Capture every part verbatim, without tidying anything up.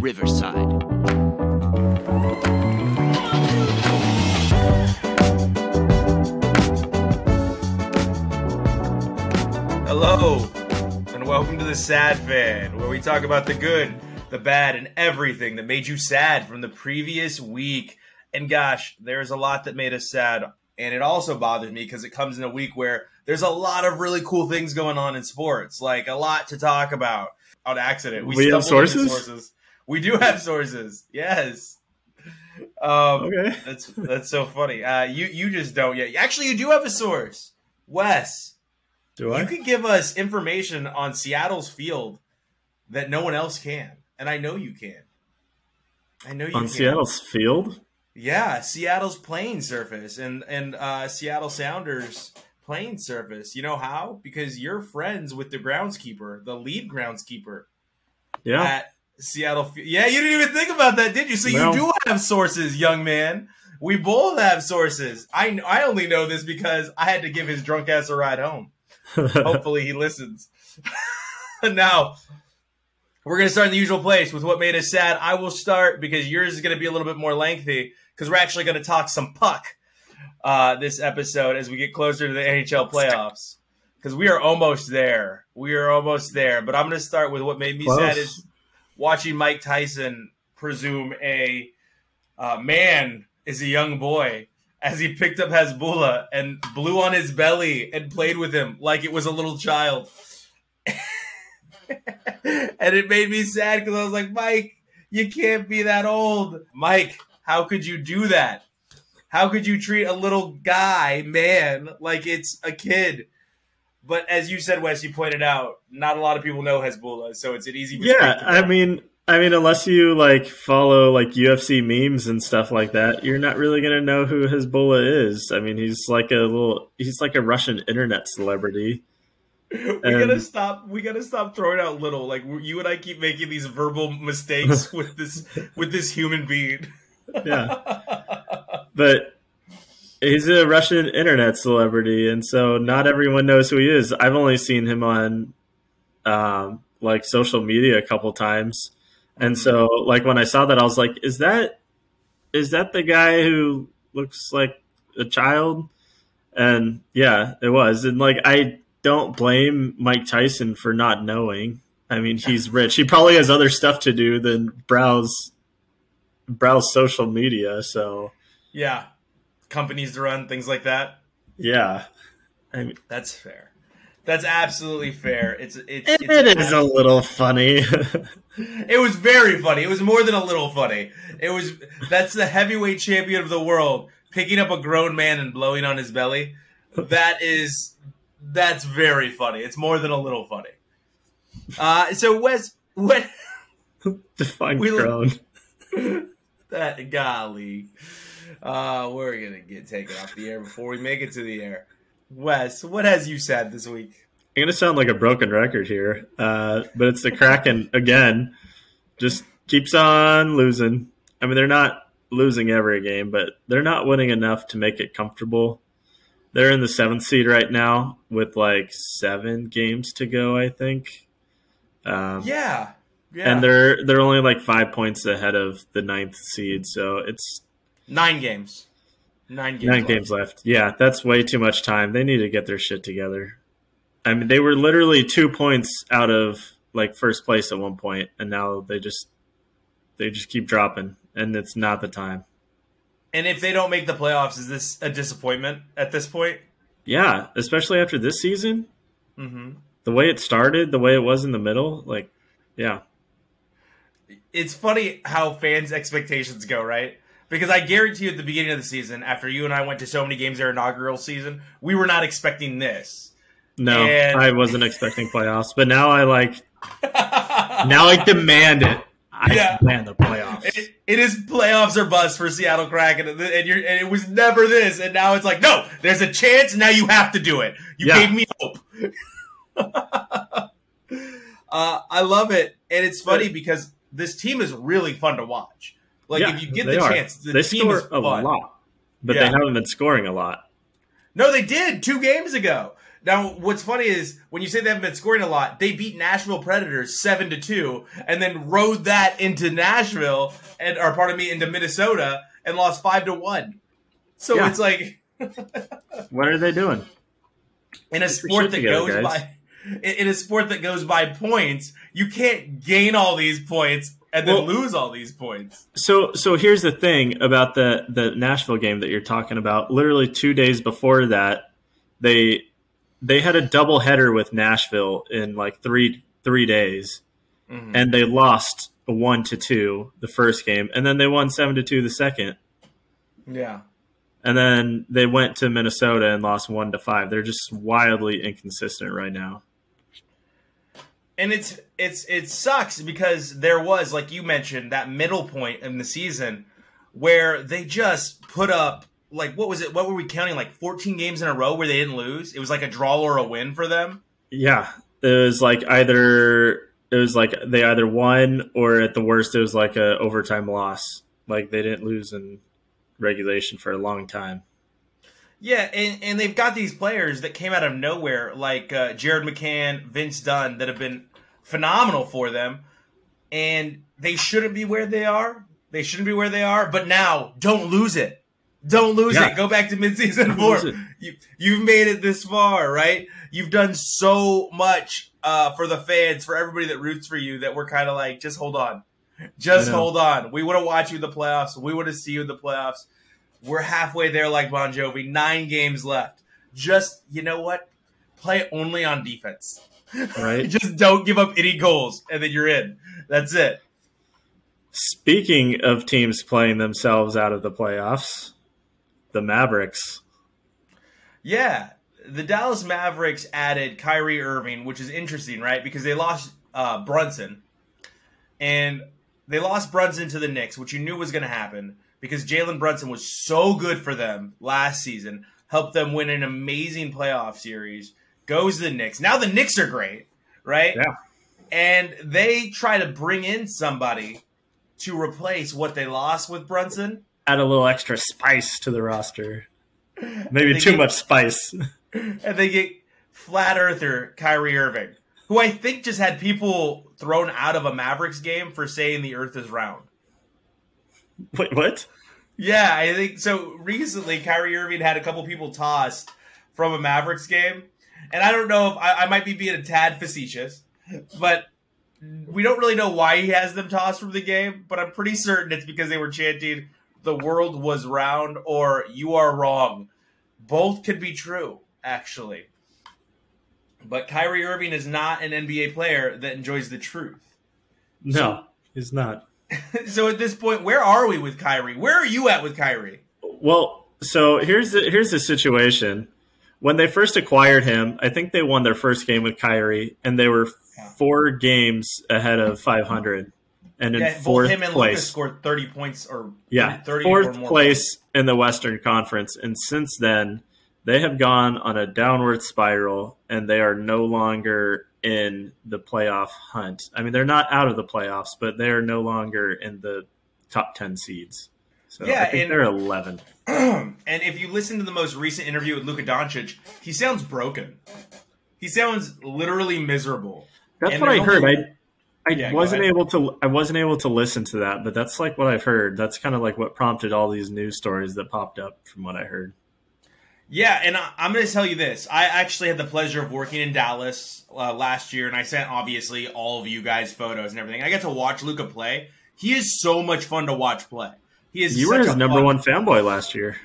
Riverside. Hello, and welcome to The Sad Fan, where we talk about the good, the bad, and everything that made you sad from the previous week. And gosh, there's a lot that made us sad, and it also bothers me because it comes in a week where there's a lot of really cool things going on in sports, like a lot to talk about. On accident, we, we have sources? sources. We do have sources. Yes. Um, okay. That's that's so funny. Uh, you you just don't yet. Actually, you do have a source, Wes. Do I? You can give us information on Seattle's field that no one else can, and I know you can. I know you on can. Seattle's field. Yeah, Seattle's playing surface and and uh, Seattle Sounders. Playing surface. You know how? Because you're friends with the groundskeeper, the lead groundskeeper. Yeah. At Seattle. Yeah, you didn't even think about that, did you? So no. You do have sources, young man. We both have sources. I I only know this because I had to give his drunk ass a ride home. Hopefully he listens. Now, we're going to start in the usual place with what made us sad. I will start because yours is going to be a little bit more lengthy because we're actually going to talk some puck. Uh, this episode as we get closer to the N H L playoffs because we are almost there. We are almost there. But I'm going to start with what made me Close. sad is watching Mike Tyson presume a uh, man is a young boy as he picked up Hasbulla and blew on his belly and played with him like it was a little child. And it made me sad because I was like, Mike, you can't be that old. Mike, how could you do that? How could you treat a little guy, man, like it's a kid? But as you said, Wes, you pointed out, not a lot of people know Hasbulla, so it's an easy mistake. Yeah, I mean, I mean, unless you like follow like U F C memes and stuff like that, you're not really gonna know who Hasbulla is. I mean, he's like a little, he's like a Russian internet celebrity. We and... gotta stop. We gotta stop throwing out little. Like you and I keep making these verbal mistakes with this with this human being. Yeah. But he's a Russian internet celebrity, and so not everyone knows who he is. I've only seen him on um, like social media a couple times, and so like when I saw that, I was like, "Is that is that the guy who looks like a child?" And yeah, it was. And like, I don't blame Mike Tyson for not knowing. I mean, he's rich. He probably has other stuff to do than browse browse social media. So. Yeah, companies to run, things like that. Yeah, I mean, that's fair. That's absolutely fair. It's it's it it's is a little funny. It was very funny. It was more than a little funny. It was that's the heavyweight champion of the world picking up a grown man and blowing on his belly. That is that's very funny. It's more than a little funny. Uh, so Wes, what? Define we, grown. That golly. Uh, we're going to get taken off the air before we make it to the air. Wes, what has you sad this week? I'm going to sound like a broken record here, uh, but it's the Kraken again. Just keeps on losing. I mean, they're not losing every game, but they're not winning enough to make it comfortable. They're in the seventh seed right now with like seven games to go, I think. Um, yeah. yeah. And they're, they're only like five points ahead of the ninth seed, so it's... Nine games. Nine games Nine left. games left. Yeah, that's way too much time. They need to get their shit together. I mean, they were literally two points out of, like, first place at one point, and now they just they just keep dropping, and it's not the time. And if they don't make the playoffs, is this a disappointment at this point? Yeah, especially after this season. Mm-hmm. The way it started, the way it was in the middle, like, yeah. It's funny how fans' expectations go, right? Because I guarantee you at the beginning of the season, after you and I went to so many games their inaugural season, we were not expecting this. No, and... I wasn't expecting playoffs. But now I like – now I demand it. I yeah. demand the playoffs. It, it is playoffs or bust for Seattle Kraken. And, and, you're, and it was never this. And now it's like, no, there's a chance. Now you have to do it. You yeah. gave me hope. uh, I love it. And it's funny because this team is really fun to watch. Like, yeah, if you get the are. chance, the they team score is fun. a lot, but yeah. they haven't been scoring a lot. No, they did two games ago. Now, what's funny is when you say they haven't been scoring a lot, they beat Nashville Predators seven to two, and then rode that into Nashville and, or pardon me, into Minnesota and lost five to one. So yeah. It's like, what are they doing in a sport that goes guys. by in a sport that goes by points? You can't gain all these points and then well, lose all these points. So, so here's the thing about the the Nashville game that you're talking about. Literally two days before that, they. They had a doubleheader with Nashville in like three three days, mm-hmm. and they lost a one to two the first game, and then they won seven to two the second. Yeah, and then they went to Minnesota and lost one to five. They're just wildly inconsistent right now, and it's it's it sucks because there was, like you mentioned, that middle point in the season where they just put up. Like, what was it? What were we counting? Like fourteen games in a row where they didn't lose? It was like a draw or a win for them? Yeah. It was like either, it was like they either won or at the worst, it was like a overtime loss. Like they didn't lose in regulation for a long time. Yeah. And, and they've got these players that came out of nowhere, like uh, Jared McCann, Vince Dunn, that have been phenomenal for them. And they shouldn't be where they are. They shouldn't be where they are. But now, don't lose it. Don't lose yeah. it. Go back to midseason form. You, you've made it this far, right? You've done so much uh, for the fans, for everybody that roots for you, that we're kind of like, just hold on. Just hold on. We want to watch you in the playoffs. We want to see you in the playoffs. We're halfway there like Bon Jovi. Nine games left. Just, you know what? Play only on defense. Right. Just don't give up any goals, and then you're in. That's it. Speaking of teams playing themselves out of the playoffs... The Mavericks. Yeah. The Dallas Mavericks added Kyrie Irving, which is interesting, right? Because they lost uh, Brunson. And they lost Brunson to the Knicks, which you knew was going to happen because Jalen Brunson was so good for them last season, helped them win an amazing playoff series, goes to the Knicks. Now the Knicks are great, right? Yeah. And they try to bring in somebody to replace what they lost with Brunson. Add a little extra spice to the roster. Maybe too get, much spice. And they get flat earther Kyrie Irving, who I think just had people thrown out of a Mavericks game for saying the earth is round. Wait, what? Yeah, I think so. Recently, Kyrie Irving had a couple people tossed from a Mavericks game. And I don't know if I, I might be being a tad facetious, but we don't really know why he has them tossed from the game. But I'm pretty certain it's because they were chanting, "The world was round," or "You are wrong." Both could be true, actually. But Kyrie Irving is not an N B A player that enjoys the truth. No, so, he's not. So at this point, where are we with Kyrie? Where are you at with Kyrie? Well, so here's the, here's the situation. When they first acquired him, I think they won their first game with Kyrie, and they were four games ahead of five hundred. And in yeah, fourth both him and place, Luka scored thirty points or yeah, thirty fourth or more place points. In the Western Conference. And since then, they have gone on a downward spiral, and they are no longer in the playoff hunt. I mean, they're not out of the playoffs, but they are no longer in the top ten seeds. So yeah, I think and, they're eleven. And if you listen to the most recent interview with Luka Doncic, he sounds broken. He sounds literally miserable. That's and what I heard. Only- I. I yeah, wasn't able to I wasn't able to listen to that, but that's like what I've heard. That's kind of like what prompted all these news stories that popped up from what I heard. Yeah, and I, I'm going to tell you this. I actually had the pleasure of working in Dallas uh, last year, and I sent, obviously, all of you guys photos and everything. I got to watch Luka play. He is so much fun to watch play. He is. You were his number one fanboy last year.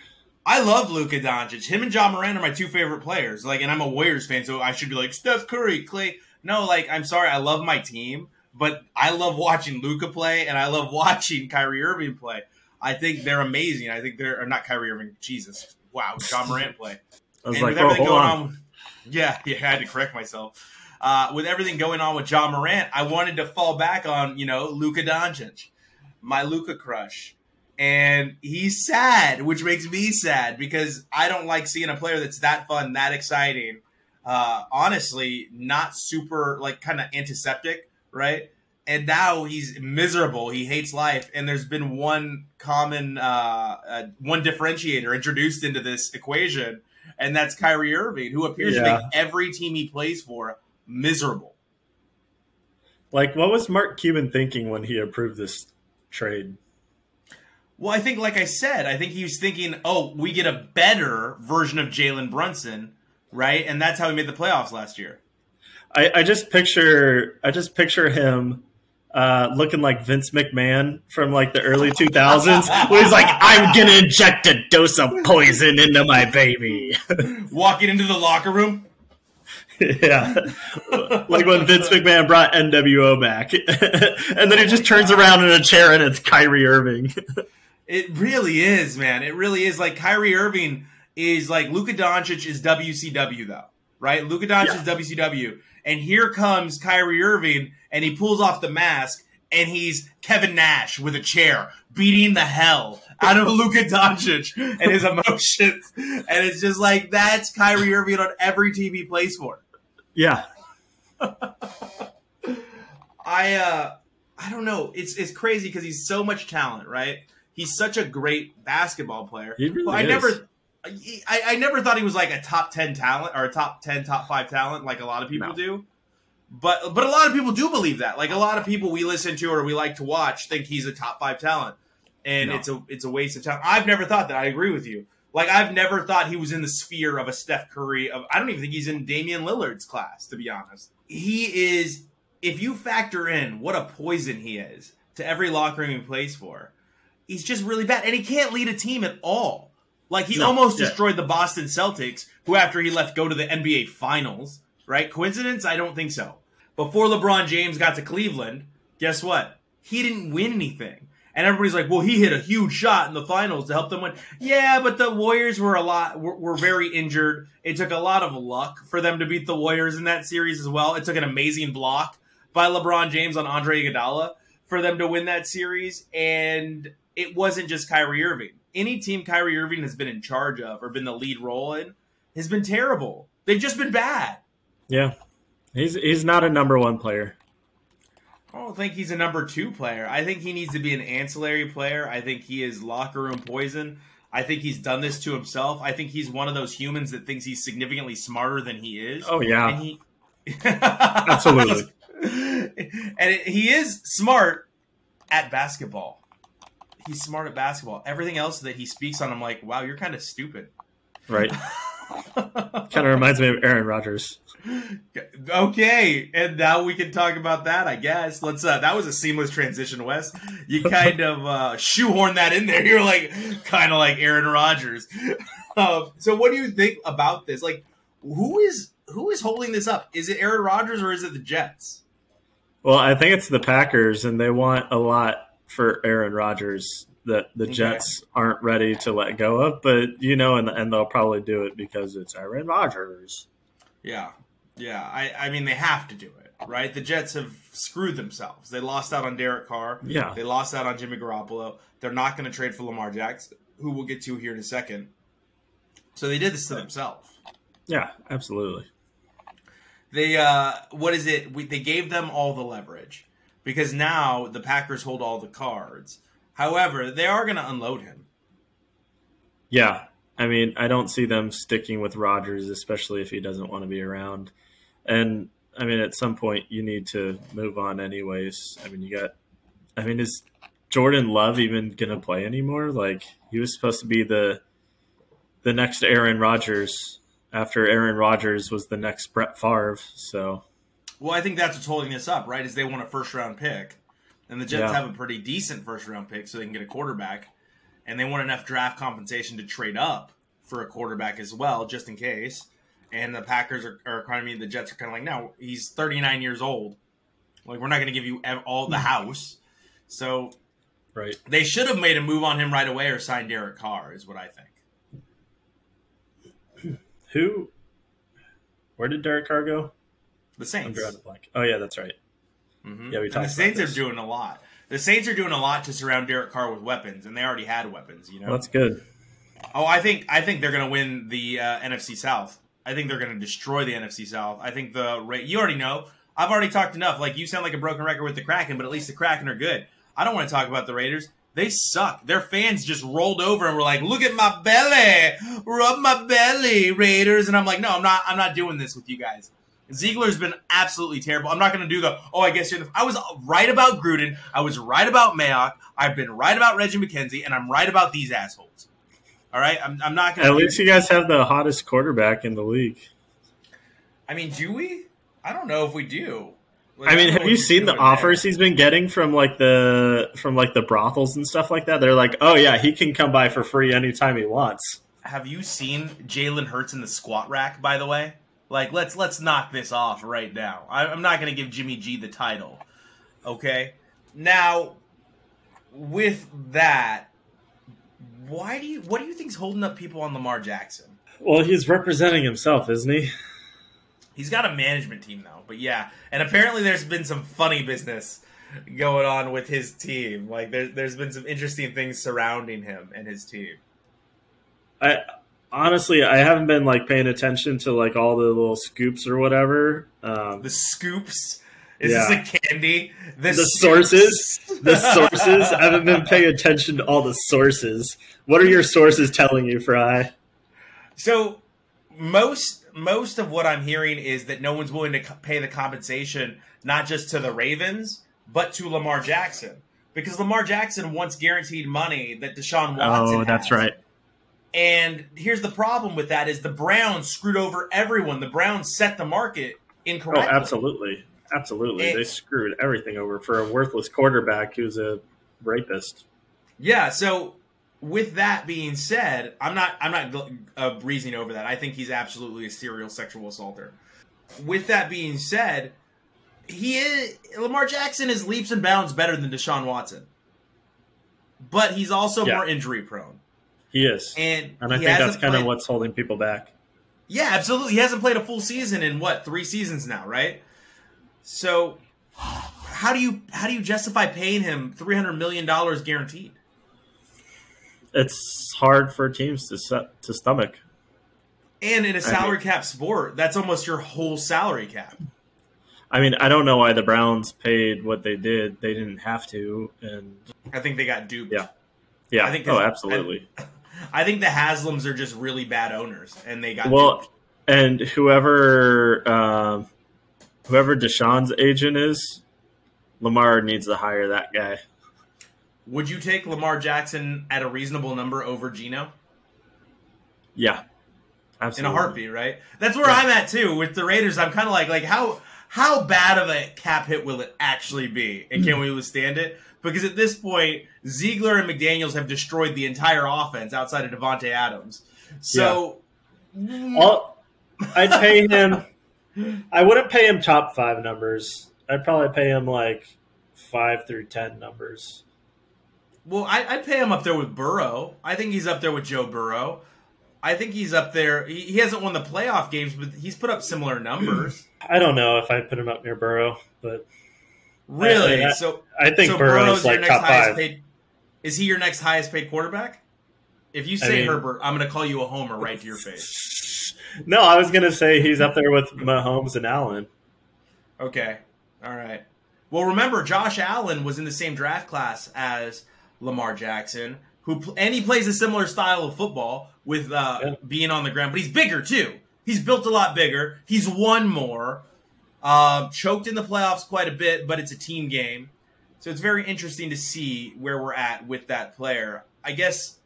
I love Luka Doncic. Him and Ja Morant are my two favorite players. Like, and I'm a Warriors fan, so I should be like, Steph Curry, Clay. No, like, I'm sorry. I love my team. But I love watching Luka play, and I love watching Kyrie Irving play. I think they're amazing. I think they're – not Kyrie Irving. Jesus. Wow. Ja Morant play. I was and like, oh, hold going on. on yeah, yeah, I had to correct myself. Uh, with everything going on with Ja Morant, I wanted to fall back on, you know, Luka Doncic, my Luka crush. And he's sad, which makes me sad because I don't like seeing a player that's that fun, that exciting, uh, honestly, not super, like, kind of antiseptic. Right? And now he's miserable. He hates life. And there's been one common, uh, uh, one differentiator introduced into this equation, and that's Kyrie Irving, who appears yeah. to make every team he plays for miserable. Like, what was Mark Cuban thinking when he approved this trade? Well, I think, like I said, I think he was thinking, oh, we get a better version of Jalen Brunson, right? And that's how he made the playoffs last year. I, I just picture I just picture him uh, looking like Vince McMahon from, like, the early two thousands, where he's like, I'm going to inject a dose of poison into my baby. Walking into the locker room. Yeah, like when Vince McMahon brought N W O back, and then he just turns around in a chair and it's Kyrie Irving. It really is, man. It really is. Like, Kyrie Irving is like Luka Doncic is W C W, though, right? Luka Doncic yeah. is W C W, and here comes Kyrie Irving, and he pulls off the mask, and he's Kevin Nash with a chair beating the hell out of Luka Doncic and his emotions, and it's just like, that's Kyrie Irving on every team he plays for. Yeah. I uh, I don't know. It's it's crazy because he's so much talent, right? He's such a great basketball player. He really well, I is. never I, I never thought he was like a top ten talent or a top ten, top five talent like a lot of people no. do. But but a lot of people do believe that. Like, a lot of people we listen to or we like to watch think he's a top five talent. And no. it's a it's a waste of time. I've never thought that. I agree with you. Like, I've never thought he was in the sphere of a Steph Curry. Of I don't even think he's in Damian Lillard's class, to be honest. He is, if you factor in what a poison he is to every locker room he plays for, he's just really bad. And he can't lead a team at all. Like, he no, almost yeah. destroyed the Boston Celtics, who after he left go to the N B A Finals, right? Coincidence? I don't think so. Before LeBron James got to Cleveland, guess what? He didn't win anything. And everybody's like, well, he hit a huge shot in the finals to help them win. Yeah, but the Warriors were a lot were, were very injured. It took a lot of luck for them to beat the Warriors in that series as well. It took an amazing block by LeBron James on Andre Iguodala for them to win that series. And it wasn't just Kyrie Irving. Any team Kyrie Irving has been in charge of or been the lead role in has been terrible. They've just been bad. Yeah, he's he's not a number one player. I don't think he's a number two player. I think he needs to be an ancillary player. I think he is locker room poison. I think he's done this to himself. I think he's one of those humans that thinks he's significantly smarter than he is. Oh, yeah. And he... Absolutely. And it, he is smart at basketball. He's smart at basketball. Everything else that he speaks on, I'm like, wow, you're kind of stupid. Right. Kind of reminds me of Aaron Rodgers. Okay, and now we can talk about that, I guess. Let's. Uh, that was a seamless transition, Wes. You kind of uh, shoehorned that in there. You're like, kind of like Aaron Rodgers. Uh, so, what do you think about this? Like, who is who is holding this up? Is it Aaron Rodgers or is it the Jets? Well, I think it's the Packers, and they want a lot for Aaron Rodgers that the okay. Jets aren't ready to let go of. But you know, and and they'll probably do it because it's Aaron Rodgers. Yeah. Yeah, I, I mean, they have to do it, right? The Jets have screwed themselves. They lost out on Derek Carr. Yeah. They lost out on Jimmy Garoppolo. They're not going to trade for Lamar Jackson, who we'll get to here in a second. So they did this to themselves. Yeah, absolutely. They, uh, what is it? We, they gave them all the leverage because now the Packers hold all the cards. However, they are going to unload him. Yeah. I mean, I don't see them sticking with Rodgers, especially if he doesn't want to be around. And, I mean, at some point you need to move on anyways. I mean, you got – I mean, is Jordan Love even going to play anymore? Like, he was supposed to be the the next Aaron Rodgers after Aaron Rodgers was the next Brett Favre, so. Well, I think that's what's holding this up, right, is they want a first-round pick. And the Jets yeah. have a pretty decent first-round pick so they can get a quarterback. And they want enough draft compensation to trade up for a quarterback as well, just in case. And the Packers are, are I mean, the Jets are kind of like, no, he's thirty-nine years old. Like, we're not going to give you all the house. So right. they should have made a move on him right away or signed Derek Carr is what I think. Who? Where did Derek Carr go? The Saints. Oh, yeah, that's right. Mm-hmm. Yeah, we talked and the Saints about this. Are doing a lot. The Saints are doing a lot to surround Derek Carr with weapons, and they already had weapons, you know? That's good. Oh, I think I think they're going to win the uh, N F C South. I think they're going to destroy the N F C South. I think the – you already know. I've already talked enough. Like, you sound like a broken record with the Kraken, but at least the Kraken are good. I don't want to talk about the Raiders. They suck. Their fans just rolled over and were like, "Look at my belly, rub my belly, Raiders." And I'm like, "No, I'm not. I'm not doing this with you guys." Ziegler's been absolutely terrible. I'm not going to do the, oh, I guess you're the... I was right about Gruden. I was right about Mayock. I've been right about Reggie McKenzie. And I'm right about these assholes. All right? I'm, I'm not going to... At least you guys have the hottest quarterback in the league. I mean, do we? I don't know if we do. Like, I mean, I have you seen the offers there. He's been getting from like the from like the brothels and stuff like that? They're like, oh, yeah, he can come by for free anytime he wants. Have you seen Jalen Hurts in the squat rack, by the way? Like, let's let's knock this off right now. I, I'm not going to give Jimmy G the title, okay? Now, with that, why do you what do you think's holding up people on Lamar Jackson? Well, he's representing himself, isn't he? He's got a management team now, but yeah. And apparently, there's been some funny business going on with his team. Like, there's there's been some interesting things surrounding him and his team. I. Honestly, I haven't been like paying attention to like all the little scoops or whatever. Um, the scoops? Is yeah. this a candy? The, the sources? The sources? I haven't been paying attention to all the sources. What are your sources telling you, Fry? So most most of what I'm hearing is that no one's willing to pay the compensation, not just to the Ravens, but to Lamar Jackson. Because Lamar Jackson wants guaranteed money that Deshaun Watson Oh, that's has. right. And here's the problem with that is the Browns screwed over everyone. The Browns set the market incorrectly. Oh, absolutely. Absolutely. And they screwed everything over for a worthless quarterback who's a rapist. Yeah, so with that being said, I'm not I'm not uh, reasoning over that. I think he's absolutely a serial sexual assaulter. With that being said, he is, Lamar Jackson is leaps and bounds better than Deshaun Watson. But he's also yeah. more injury prone. He is, and, and I think that's kind played, of what's holding people back. Yeah, absolutely. He hasn't played a full season in, what, three seasons now, right? So how do you how do you justify paying him three hundred million dollars guaranteed? It's hard for teams to to stomach. And in a salary I mean, cap sport, that's almost your whole salary cap. I mean, I don't know why the Browns paid what they did. They didn't have to. And I think they got duped. Yeah, yeah. I think oh, absolutely. I, I think the Haslams are just really bad owners, and they got well. Duped. And whoever, uh, whoever Deshaun's agent is, Lamar needs to hire that guy. Would you take Lamar Jackson at a reasonable number over Geno? Yeah, absolutely. In a heartbeat, right? That's where yeah. I'm at too with the Raiders. I'm kind of like, like how how bad of a cap hit will it actually be, and can we withstand it? Because at this point, Ziegler and McDaniels have destroyed the entire offense outside of Devontae Adams. So yeah. I'd pay him – I wouldn't pay him top five numbers. I'd probably pay him like five through ten numbers. Well, I, I'd pay him up there with Burrow. I think he's up there with Joe Burrow. I think he's up there – he hasn't won the playoff games, but he's put up similar numbers. I don't know if I'd put him up near Burrow, but – Really? I, I, so I think so Burrow's, Burrow's like your next top five. Paid, is he your next highest paid quarterback? If you say I mean, Herbert, I'm going to call you a homer right to your face. No, I was going to say he's up there with Mahomes and Allen. Okay. All right. Well, remember, Josh Allen was in the same draft class as Lamar Jackson, who and he plays a similar style of football with uh, yeah. being on the ground. But he's bigger, too. He's built a lot bigger. He's won more. Uh, choked in the playoffs quite a bit, but it's a team game. So it's very interesting to see where we're at with that player. I guess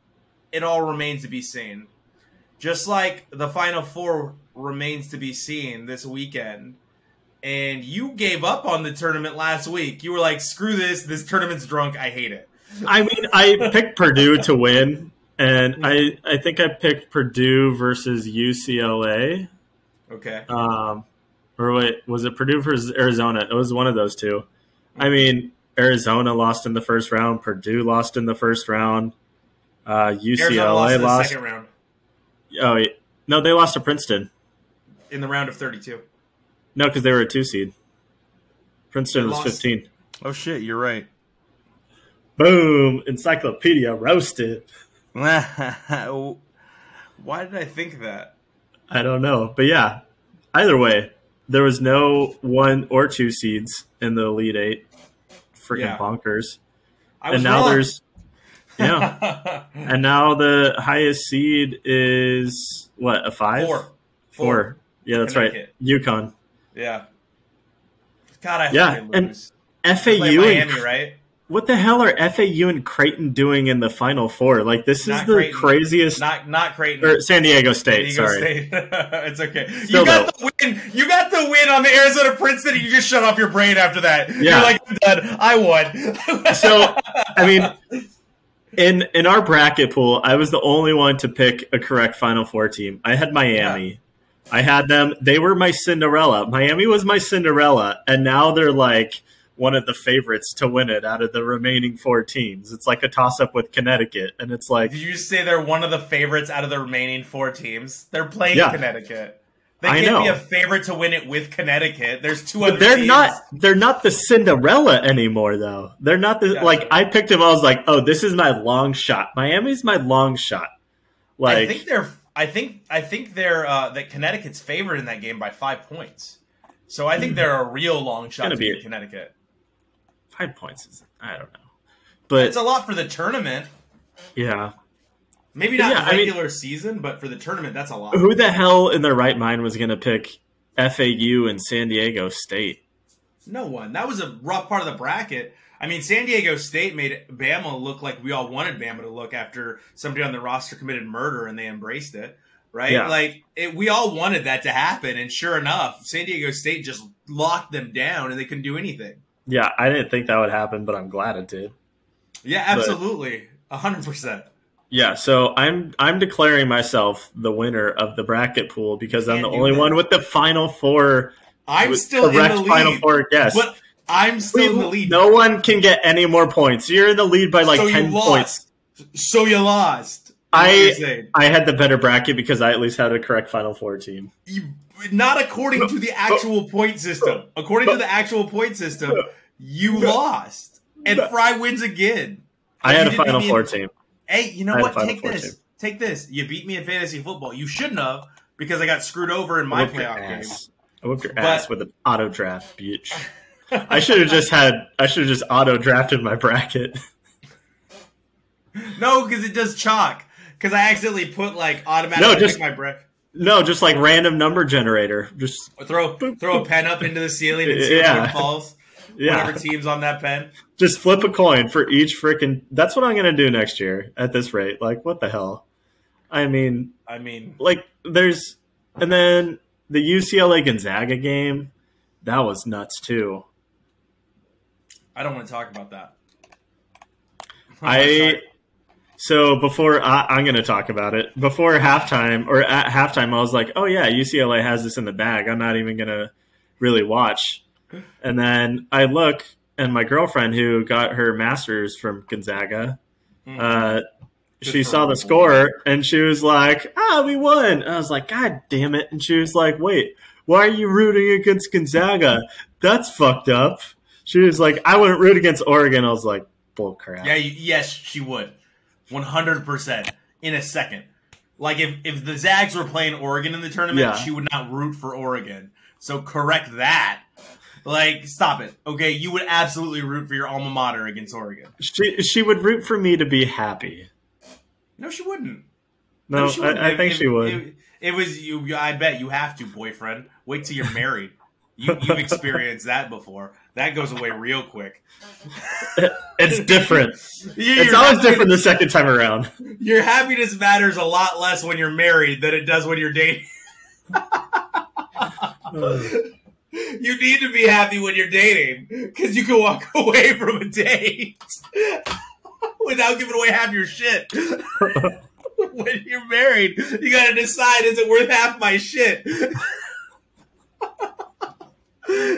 it all remains to be seen. Just like the Final Four remains to be seen this weekend. And you gave up on the tournament last week. You were like, screw this. This tournament's drunk. I hate it. I mean, I picked Purdue to win. And I, I think I picked Purdue versus U C L A. Okay. Um. Or wait, was it Purdue versus Arizona? It was one of those two. I mean, Arizona lost in the first round. Purdue lost in the first round. Uh, U C L A Arizona lost in the second round. Oh, wait. No, they lost to Princeton. In the round of thirty-two. No, because they were a two seed. Princeton was fifteen. Oh, shit, you're right. Boom. Encyclopedia roasted. Why did I think that? I don't know. But, yeah, either way. There was no one or two seeds in the Elite Eight. Freaking yeah. bonkers. I was and now wrong. there's Yeah. And now the highest seed is, what, a five? Four. Four. Four. Yeah, that's right. UConn. Yeah. God, I hope yeah. they lose. And F A U. Miami, and, right? What the hell are F A U and Creighton doing in the Final Four? Like, this not is the Creighton. craziest. Not not Creighton. Or San Diego State, San Diego sorry. State. It's okay. Still you got though. the win. You got the win on the Arizona Princeton, and you just shut off your brain after that. Yeah. You're like, I'm done. I won. So, I mean, in in our bracket pool, I was the only one to pick a correct Final Four team. I had Miami. Yeah. I had them. They were my Cinderella. Miami was my Cinderella, and now they're like one of the favorites to win it out of the remaining four teams. It's like a toss-up with Connecticut, and it's like... Did you say they're one of the favorites out of the remaining four teams? They're playing yeah. Connecticut. They I can't know. be a favorite to win it with Connecticut. There's two but other they're teams. Not, they're not the Cinderella anymore, though. They're not the... Gotcha. Like, I picked them, I was like, oh, this is my long shot. Miami's my long shot. Like, I think they're... I think I think they're uh, that Connecticut's favored in that game by five points, so I think they're a real long shot to be beat Connecticut. Five points is I don't know, but it's a lot for the tournament. Yeah, maybe not yeah, regular I mean, season, but for the tournament, that's a lot. Who the hell in their right mind was going to pick F A U and San Diego State? No one. That was a rough part of the bracket. I mean, San Diego State made Bama look like we all wanted Bama to look after somebody on the roster committed murder, and they embraced it, right? Yeah. Like, it, we all wanted that to happen, and sure enough, San Diego State just locked them down, and they couldn't do anything. Yeah, I didn't think that would happen, but I'm glad it did. Yeah, absolutely. But, one hundred percent. Yeah, so I'm I'm declaring myself the winner of the bracket pool because Can't I'm the only that. one with the Final Four. I'm still in the lead. Final Four guess. But- I'm still Wait, in the lead. No one can get any more points. You're in the lead by like so ten points. So you lost. I I had the better bracket because I at least had a correct Final Four team. You, not according to the actual point system. According to the actual point system, you lost. And Fry wins again. I had a Final Four in, team. Hey, you know what? Take this. Team. Take this. You beat me in fantasy football. You shouldn't have because I got screwed over in my playoff game. I whooped your but, ass with an auto draft, bitch. I should have just had. I should have just auto drafted my bracket. No, because it does chalk. Because I accidentally put like automatically no, just, my bracket. No, just like random number generator. Just or throw throw a pen up into the ceiling and see yeah. if it falls. Yeah. Whatever team's on that pen. Just flip a coin for each freaking. That's what I'm gonna do next year at this rate. Like what the hell? I mean, I mean, like there's and then the U C L A Gonzaga game. That was nuts too. I don't want to talk about that. I, I so before I, I'm going to talk about it before halftime or at halftime, I was like, oh yeah, U C L A has this in the bag. I'm not even going to really watch. And then I look and my girlfriend who got her master's from Gonzaga, mm-hmm. uh, Good she saw the score and she was like, ah, oh, we won. And I was like, God damn it. And she was like, wait, why are you rooting against Gonzaga? That's fucked up. She was like, I wouldn't root against Oregon. I was like, bull crap. Yeah, yes, she would. one hundred percent in a second. Like, if, if the Zags were playing Oregon in the tournament, yeah. she would not root for Oregon. So correct that. Like, stop it. Okay, you would absolutely root for your alma mater against Oregon. She she would root for me to be happy. No, she wouldn't. No, no she wouldn't. I, I think if, she would. It, it was you. I bet you have to, boyfriend. Wait till you're married. You, you've experienced that before. That goes away real quick. It's different. It's always different the second time around. Your happiness matters a lot less when you're married than it does when you're dating. You need to be happy when you're dating because you can walk away from a date without giving away half your shit. When you're married, you got to decide, is it worth half my shit?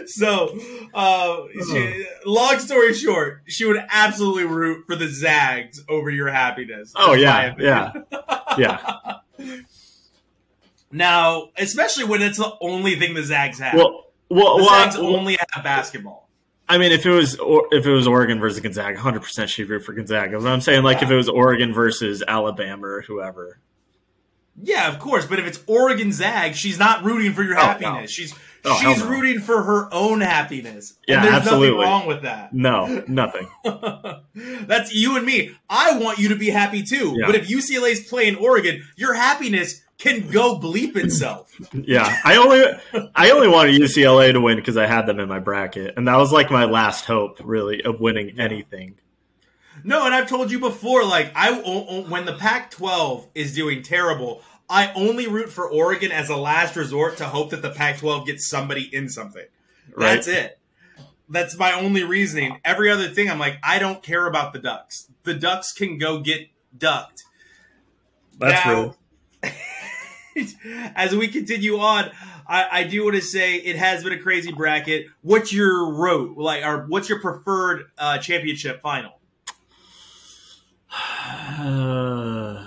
So, uh, she, long story short, she would absolutely root for the Zags over your happiness. Oh, yeah, yeah, yeah. Now, especially when it's the only thing the Zags have. Well, well, the Zags well, only have basketball. I mean, if it was or, if it was Oregon versus Gonzaga, one hundred percent she'd root for Gonzaga. But I'm saying, like, yeah. if it was Oregon versus Alabama or whoever. Yeah, of course. But if it's Oregon Zag, she's not rooting for your oh, happiness. No. She's Oh, she's rooting no. for her own happiness. Yeah, and there's absolutely. nothing wrong with that. No, nothing. That's you and me. I want you to be happy too. Yeah. But if U C L A's playing Oregon, your happiness can go bleep itself. Yeah, I only I only wanted U C L A to win because I had them in my bracket. And that was like my last hope, really, of winning anything. No, and I've told you before, like, I when the Pac twelve is doing terrible, I only root for Oregon as a last resort to hope that the Pac twelve gets somebody in something. Right. That's it. That's my only reasoning. Every other thing, I'm like, I don't care about the Ducks. The Ducks can go get ducked. That's now, real. As we continue on, I, I do want to say it has been a crazy bracket. What's your route? Like, or what's your preferred uh, championship final? Uh,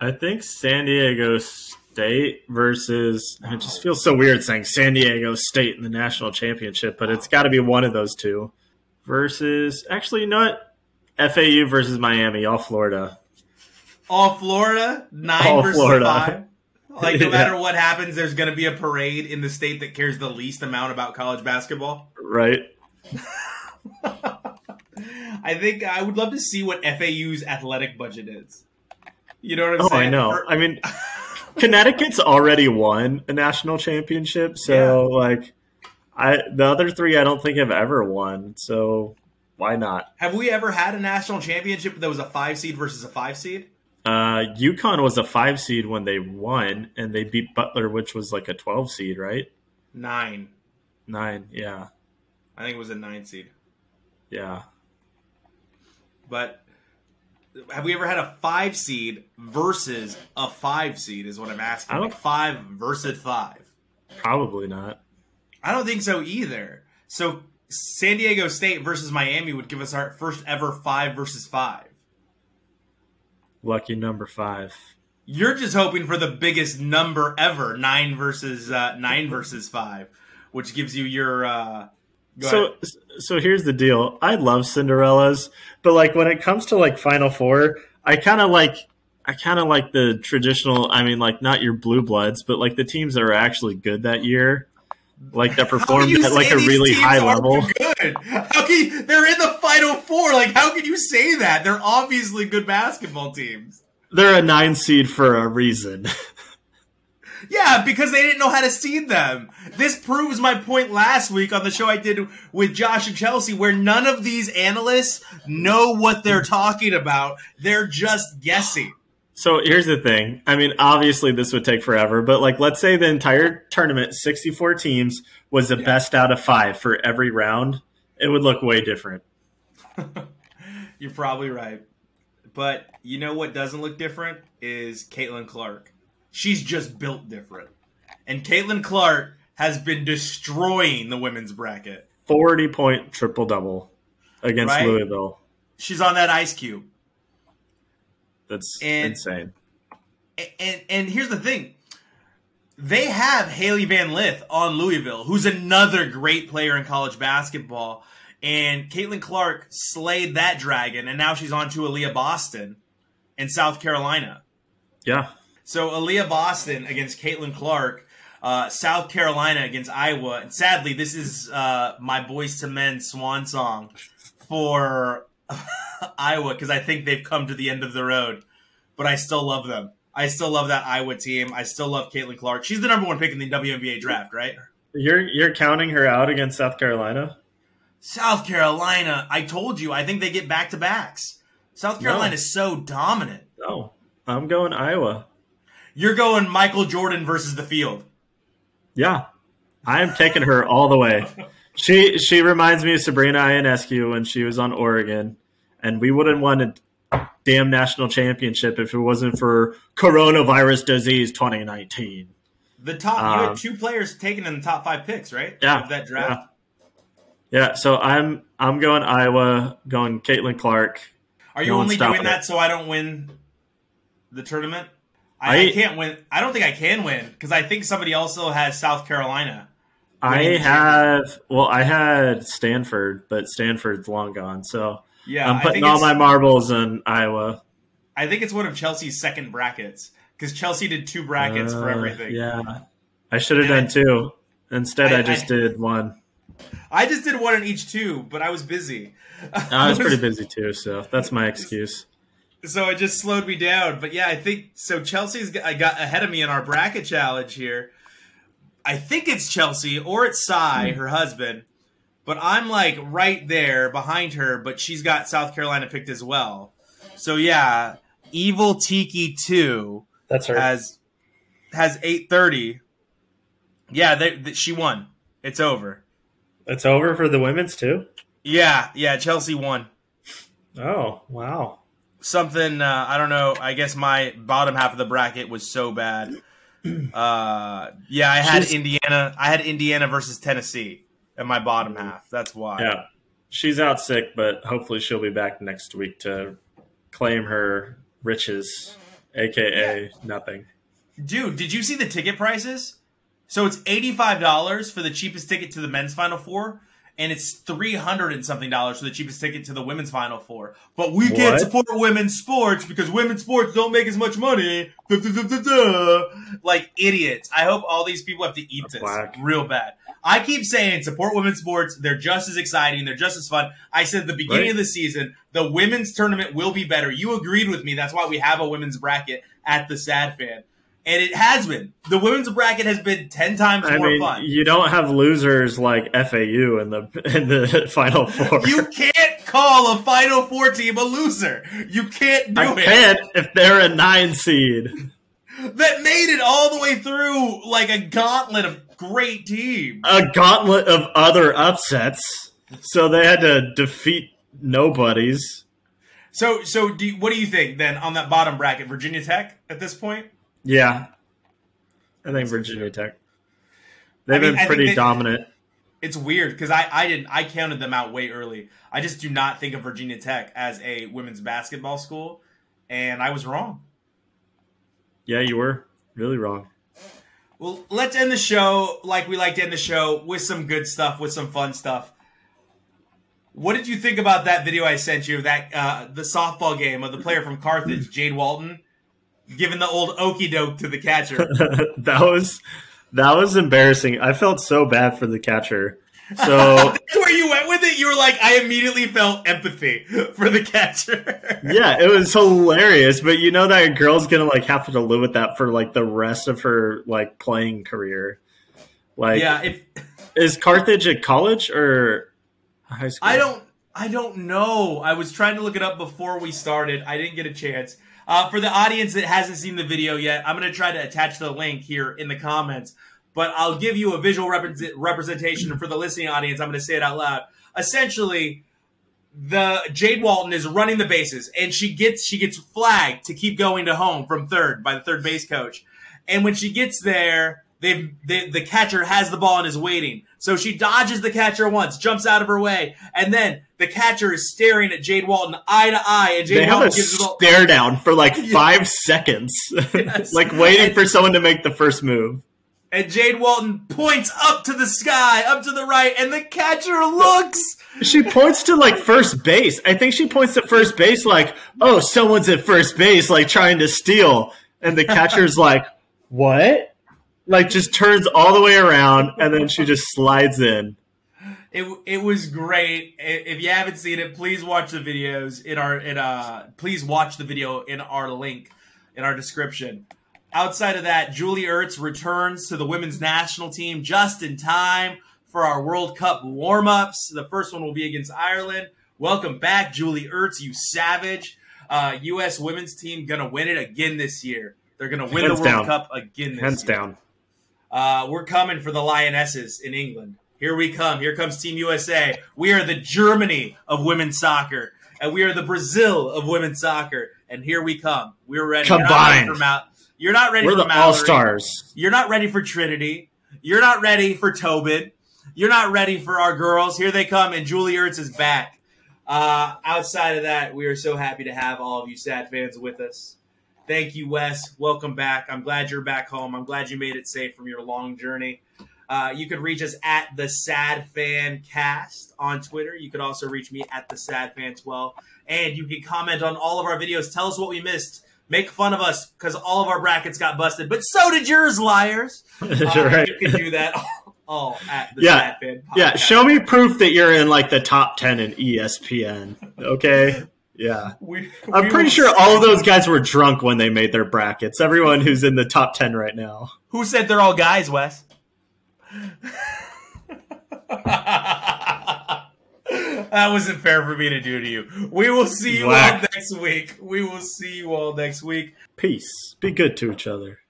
I think San Diego State versus – it just feels so weird saying San Diego State in the national championship, but it's got to be one of those two. Versus – actually, you know what? F A U versus Miami, all Florida. All Florida? Nine all versus Florida. Five? Like, no matter yeah. what happens, there's going to be a parade in the state that cares the least amount about college basketball? Right. I think I would love to see what F A U's athletic budget is. You know what I'm oh, saying? Oh, I know. For- I mean, Connecticut's already won a national championship, so yeah. like, I the other three I don't think have ever won. So why not? Have we ever had a national championship that was a five seed versus a five seed? Uh, UConn was a five seed when they won, and they beat Butler, which was like a twelve seed, right? Nine. Nine. Yeah. I think it was a nine seed. Yeah. But have we ever had a five seed versus a five seed is what I'm asking. I don't, like five versus five. Probably not. I don't think so either. So San Diego State versus Miami would give us our first ever five versus five. Lucky number five. You're just hoping for the biggest number ever, nine versus uh, nine versus five, which gives you your uh, So so here's the deal. I love Cinderellas, but like when it comes to like Final Four, I kind of like I kind of like the traditional, I mean like not your blue bloods, but like the teams that are actually good that year, like that performed at like a really high level. Good. How can you, they're in the Final Four? Like how can you say that? They're obviously good basketball teams. They're a nine seed for a reason. Yeah, because they didn't know how to seed them. This proves my point last week on the show I did with Josh and Chelsea, where none of these analysts know what they're talking about. They're just guessing. So here's the thing. I mean, obviously this would take forever, but like, let's say the entire tournament, sixty-four teams, was the yeah. best out of five for every round. It would look way different. You're probably right. But you know what doesn't look different is Caitlin Clark. She's just built different. And Caitlin Clark has been destroying the women's bracket. forty-point triple-double against right? Louisville. She's on that ice cube. That's and, insane. And, and and here's the thing. They have Haley Van Lith on Louisville, who's another great player in college basketball. And Caitlin Clark slayed that dragon, and now she's on to Aaliyah Boston in South Carolina. Yeah. So Aaliyah Boston against Caitlin Clark, uh, South Carolina against Iowa. And sadly, this is uh, my Boys to Men swan song for Iowa because I think they've come to the end of the road. But I still love them. I still love that Iowa team. I still love Caitlin Clark. She's the number one pick in the W N B A draft, right? You're you're counting her out against South Carolina? South Carolina, I told you. I think they get back-to-backs. South Carolina no. is so dominant. No, I'm going Iowa. You're going Michael Jordan versus the field. Yeah. I am taking her all the way. She she reminds me of Sabrina Ionescu when she was on Oregon, and we wouldn't won a damn national championship if it wasn't for coronavirus disease twenty nineteen. The top um, you had two players taken in the top five picks, right? Yeah. Of that draft. Yeah. yeah, so I'm I'm going Iowa, going Caitlin Clark. Are you no only doing that it. so I don't win the tournament? I, I can't win. I don't think I can win because I think somebody also has South Carolina. I have – well, I had Stanford, but Stanford's long gone. So yeah, I'm putting all my marbles in Iowa. I think it's one of Chelsea's second brackets because Chelsea did two brackets uh, for everything. Yeah, I should have done two. Instead, I, I just I, did one. I just did one in each two, but I was busy. I was pretty busy too, so that's my excuse. So it just slowed me down. But yeah, I think so. Chelsea's I got ahead of me in our bracket challenge here. I think it's Chelsea or it's Cy, her husband. But I'm like right there behind her, but she's got South Carolina picked as well. So yeah, Evil Tiki two. That's her. Has has eight thirty. Yeah, they, they, she won. It's over. It's over for the women's too. Yeah, yeah. Chelsea won. Oh wow! Something uh, I don't know. I guess my bottom half of the bracket was so bad. Uh, yeah, I had She's... Indiana. I had Indiana versus Tennessee in my bottom half. That's why. Yeah, she's out sick, but hopefully she'll be back next week to claim her riches, aka yeah. nothing. Dude, did you see the ticket prices? So it's eighty-five dollars for the cheapest ticket to the men's Final Four, and it's three hundred and something dollars for the cheapest ticket to the women's Final Four. But we what? can't support women's sports because women's sports don't make as much money. Da, da, da, da, da. Like idiots. I hope all these people have to eat That's this black. real bad. I keep saying support women's sports. They're just as exciting. They're just as fun. I said at the beginning right. of the season, the women's tournament will be better. You agreed with me. That's why we have a women's bracket at the Sad Fan. And it has been. The women's bracket has been ten times I more mean, fun. You don't have losers like F A U in the in the Final Four. You can't call a Final Four team a loser. You can't do I it. I can't if they're a nine seed. That made it all the way through like a gauntlet of great teams. A gauntlet of other upsets. So they had to defeat nobodies. So, so do you, what do you think then on that bottom bracket? Virginia Tech at this point? Yeah, I think Virginia Tech. They've I mean, been pretty they, dominant. It's weird because I, I didn't I counted them out way early. I just do not think of Virginia Tech as a women's basketball school, and I was wrong. Yeah, you were really wrong. Well, let's end the show like we like to end the show, with some good stuff, with some fun stuff. What did you think about that video I sent you? That uh, the softball game of the player from Carthage, Jade Walton. Giving the old okie doke to the catcher. that was that was embarrassing. I felt so bad for the catcher. So that's where you went with it. You were like, I immediately felt empathy for the catcher. Yeah, it was hilarious. But you know that girl's gonna like have to live with that for like the rest of her like playing career. Like, yeah, if... is Carthage at college or high school? I don't, I don't know. I was trying to look it up before we started. I didn't get a chance. Uh, for the audience that hasn't seen the video yet, I'm going to try to attach the link here in the comments. But I'll give you a visual rep- representation for the listening audience. I'm going to say it out loud. Essentially, the Jade Walton is running the bases, and she gets she gets flagged to keep going to home from third by the third base coach. And when she gets there, they, the catcher has the ball and is waiting. So she dodges the catcher once, jumps out of her way, and then the catcher is staring at Jade Walton eye to eye, and Jade they Walton have a gives her the stare down for like five yeah. seconds, yes. like waiting and, for someone to make the first move. And Jade Walton points up to the sky, up to the right, and the catcher looks. She points to like first base. I think she points to first base, like, oh, someone's at first base, like trying to steal, and the catcher's like, what? Like just turns all the way around, and then she just slides in. It it was great. If you haven't seen it, please watch the videos in our in uh please watch the video in our link in our description. Outside of that, Julie Ertz returns to the women's national team just in time for our World Cup warm-ups. The first one will be against Ireland. Welcome back, Julie Ertz, you savage. Uh, U S women's team gonna win it again this year. They're gonna win Hands the World down. Cup again this Hands year. Hands down. Uh, we're coming for the Lionesses in England. Here we come. Here comes Team U S A. We are the Germany of women's soccer. And we are the Brazil of women's soccer. And here we come. We're ready. Combined. You're not ready for, Mal- You're not ready We're for the Mallory. All-Stars. You're not ready for Trinity. You're not ready for Tobin. You're not ready for our girls. Here they come, and Julie Ertz is back. Uh, outside of that, we are so happy to have all of you Sad Fans with us. Thank you, Wes. Welcome back. I'm glad you're back home. I'm glad you made it safe from your long journey. Uh, you could reach us at the Sad Fan Cast on Twitter. You could also reach me at the Sad Fan twelve, and you can comment on all of our videos. Tell us what we missed. Make fun of us because all of our brackets got busted, but so did yours, liars. Uh, right. You can do that all at the yeah. Bad Bad Podcast. Yeah, show me proof that you're in like the top ten in E S P N. Okay. Yeah. We, we I'm pretty sure all of those guys were drunk when they made their brackets. Everyone who's in the top ten right now. Who said they're all guys, Wes? That wasn't fair for me to do to you. We will see you Black. all next week. We will see you all next week. Peace. Be good to each other.